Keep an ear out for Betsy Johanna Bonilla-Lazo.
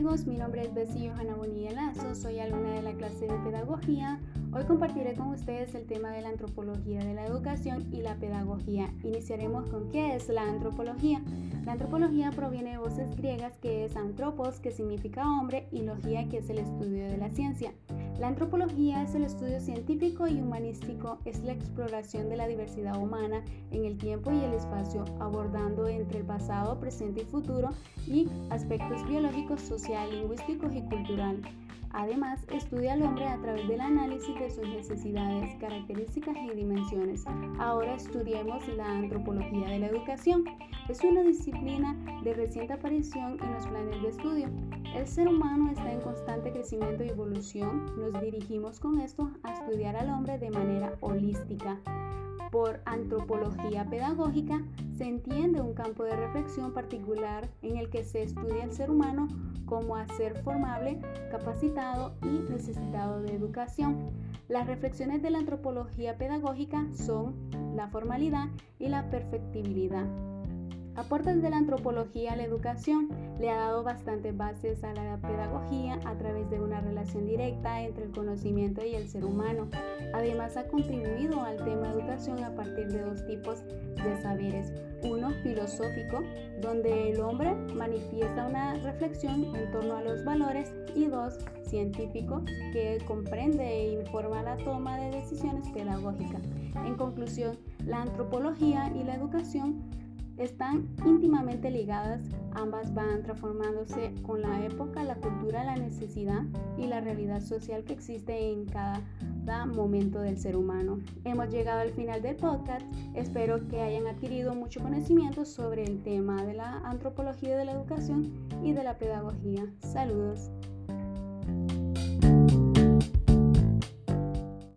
amigos, mi nombre es Betsy Johanna Bonilla-Lazo, soy alumna de la clase de Pedagogía. Hoy compartiré con ustedes el tema de la antropología de la educación y la pedagogía. Iniciaremos con qué es la antropología. La antropología proviene de voces griegas que es antropos, que significa hombre, y logía, que es el estudio de la ciencia. La antropología es el estudio científico y humanístico, es la exploración de la diversidad humana en el tiempo y el espacio, abordando entre el pasado, presente y futuro, y aspectos biológicos, social, lingüísticos y cultural. Además, estudia al hombre a través del análisis de sus necesidades, características y dimensiones. Ahora estudiemos la antropología de la educación. Es una disciplina de reciente aparición en los planes de estudio. El ser humano está en constante crecimiento y evolución. Nos dirigimos con esto a estudiar al hombre de manera holística. Por antropología pedagógica se entiende un campo de reflexión particular en el que se estudia al ser humano como a ser formable, capacitado y necesitado de educación. Las reflexiones de la antropología pedagógica son la formalidad y la perfectibilidad. Aportes de la antropología a la educación. Le ha dado bastantes bases a la pedagogía a través de una relación directa entre el conocimiento y el ser humano. Además, ha contribuido al tema educación a partir de dos tipos de saberes. Uno, filosófico, donde el hombre manifiesta una reflexión en torno a los valores. Y dos, científico, que comprende e informa la toma de decisiones pedagógicas. En conclusión, la antropología y la educación están íntimamente ligadas, ambas van transformándose con la época, la cultura, la necesidad y la realidad social que existe en cada momento del ser humano. Hemos llegado al final del podcast, espero que hayan adquirido mucho conocimiento sobre el tema de la antropología de la educación y de la pedagogía. Saludos.